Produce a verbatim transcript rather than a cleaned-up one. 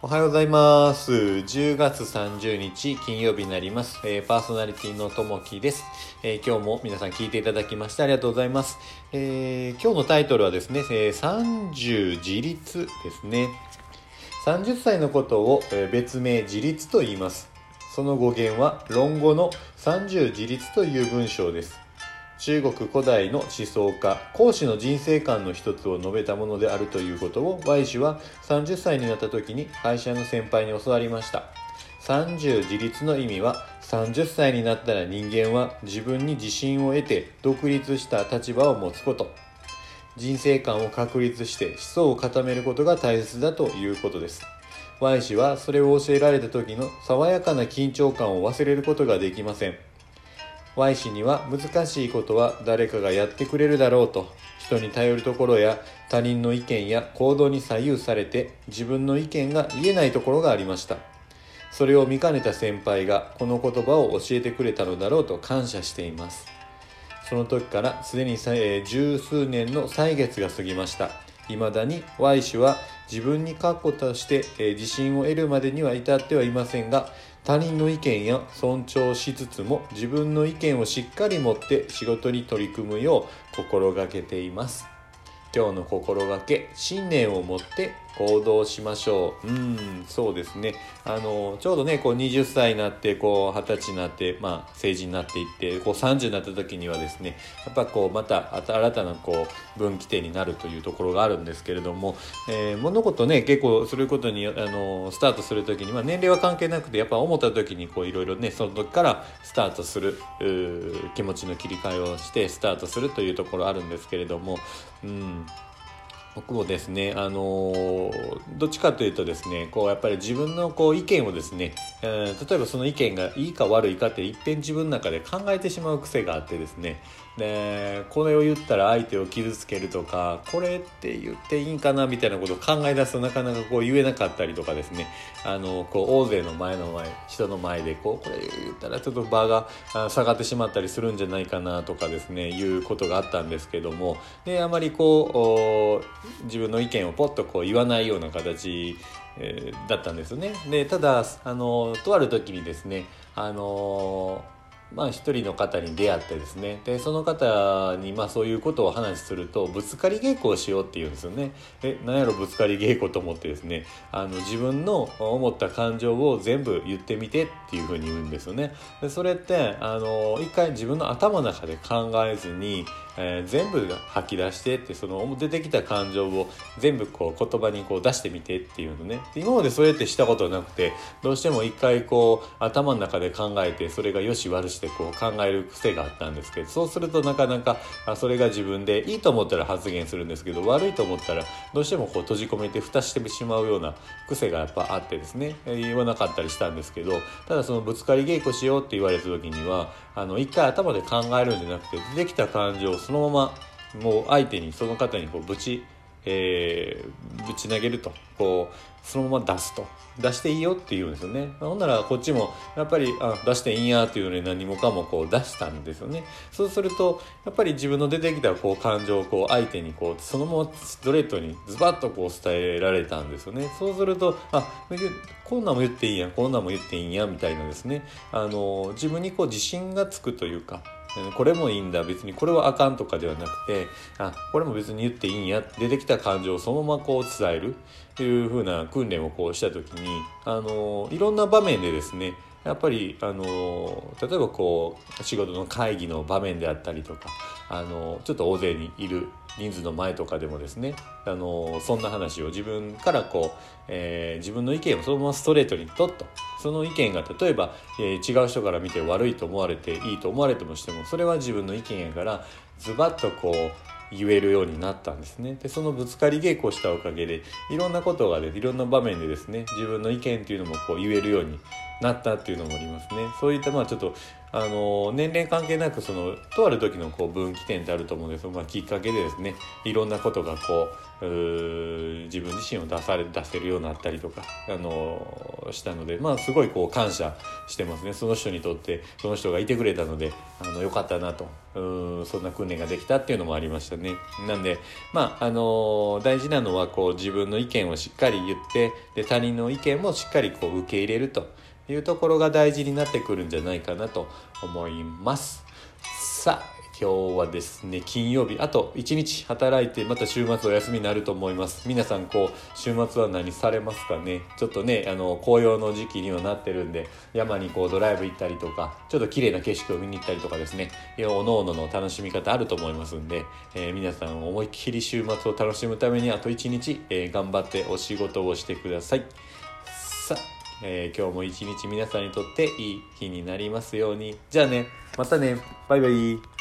おはようございます。じゅうがつさんじゅうにち金曜日になります。えー、パーソナリティのともきです、えー。今日も皆さん聞いていただきましてありがとうございます。えー、今日のタイトルはですね、えー、さんじゅう自立ですね。さんじゅっさいのことを別名自立と言います。その語源は論語のさんじゅう自立という文章です。中国古代の思想家、孔子の人生観の一つを述べたものであるということを Y 氏はさんじゅっさいになった時に会社の先輩に教わりました。さんじゅう自立の意味は、さんじゅっさいになったら人間は自分に自信を得て独立した立場を持つこと。人生観を確立して思想を固めることが大切だということです。Y 氏はそれを教えられた時の爽やかな緊張感を忘れることができません。Y 氏には難しいことは誰かがやってくれるだろうと、人に頼るところや他人の意見や行動に左右されて自分の意見が言えないところがありました。それを見かねた先輩がこの言葉を教えてくれたのだろうと感謝しています。その時からすでに十数年の歳月が過ぎました。未だに Y 氏は自分に確固として自信を得るまでには至ってはいませんが、他人の意見や尊重しつつも自分の意見をしっかり持って仕事に取り組むよう心がけています。今日の心がけ、信念を持って行動しましょう。うーん、そうですね。あの、ちょうどね、こうはたちになって、こうはたちになって、まあ成人になっていって、こうさんじゅうになった時にはですね、やっぱこうまた新たなこう分岐点になるというところがあるんですけれども、えー、物事ね、結構することに、あの、スタートする時に、まあ年齢は関係なくて、やっぱ思った時にこういろいろね、その時からスタートする、気持ちの切り替えをしてスタートするというところあるんですけれども、うん。僕もですね、あのー、どっちかというとですね、こうやっぱり自分のこう意見をですね、えー、例えばその意見がいいか悪いかっていっぺん自分の中で考えてしまう癖があってですね、でこれを言ったら相手を傷つけるとか、これって言っていいんかなみたいなことを考え出すとなかなかこう言えなかったりとかですね、あのこう大勢の前の前人の前でこうこれ言ったらちょっと場が下がってしまったりするんじゃないかなとかですね、いうことがあったんですけども、であまりこう自分の意見をポッとこう言わないような形えー、だったんですね。でただあのとある時にですね、あのまあ、一人の方に出会ってですね、でその方に、まあ、そういうことを話するとぶつかり稽古をしようっていうんですよね。え、何やろぶつかり稽古と思ってですね、あの自分の思った感情を全部言ってみてっていうふうに言うんですよね。でそれってあの一回自分の頭の中で考えずに、えー、全部吐き出してって、その出てきた感情を全部こう言葉にこう出してみてっていうのね。今までそれってしたことなくて、どうしても一回こう頭の中で考えてそれがよし悪しでこう考える癖があったんですけど、そうするとなかなかそれが自分でいいと思ったら発言するんですけど、悪いと思ったらどうしてもこう閉じ込めて蓋してしまうような癖がやっぱあってですね、言わなかったりしたんですけど、ただそのぶつかり稽古しようって言われた時には、あの一回頭で考えるんじゃなくて、出てきた感情をそのままもう相手に、その方にこうぶちえー、ぶち投げると、こうそのまま出すと、出していいよって言うんですよね。ほんならこっちもやっぱりあ出していいんやっていうのに何もかもこう出したんですよね。そうするとやっぱり自分の出てきたこう感情をこう相手にこうそのままストレートにズバッとこう伝えられたんですよね。そうするとあこんなんも言っていいんや、こんなんも言っていいんやみたいなですね、あの自分にこう自信がつくというか、これもいいんだ、別にこれはあかんとかではなくて、あこれも別に言っていいんや、出てきた感情をそのままこう伝えるというふうな訓練をこうした時に、あのいろんな場面でですね、やっぱりあの例えばこう仕事の会議の場面であったりとか、あのちょっと大勢にいる人数の前とかでもですね、あのそんな話を自分からこう、えー、自分の意見をそのままストレートにとっと、その意見が例えば、えー、違う人から見て悪いと思われていいと思われてもしても、それは自分の意見やからズバッとこう言えるようになったんですね。でそのぶつかり稽古をしたおかげでいろんなことがで、いろんな場面でですね、自分の意見っていうのもこう言えるようになったっていうのもありますね。そういったまあちょっとあの年齢関係なく、そのとある時のこう分岐点ってあると思うんですが、まあ、きっかけでですね、いろんなことがこう、う自分自身を出され出せるようになったりとか、あのしたので、まあ、すごいこう感謝してますね。その人にとってその人がいてくれたのであのよかったなと、うん、そんな訓練ができたっていうのもありましたね。なんで、まああのー、大事なのはこう自分の意見をしっかり言ってで他人の意見もしっかりこう受け入れるというところが大事になってくるんじゃないかなと思います。さあ今日はですね、金曜日あといちにち働いてまた週末お休みになると思います。皆さんこう週末は何されますかね。ちょっとねあの紅葉の時期にはなってるんで山にこうドライブ行ったりとかちょっと綺麗な景色を見に行ったりとかですね、おのおのの楽しみ方あると思いますんで、えー、皆さん思いっきり週末を楽しむためにあといちにち、えー、頑張ってお仕事をしてください。さあ、えー、今日も一日皆さんにとっていい日になりますように。じゃあね、またね、バイバイ。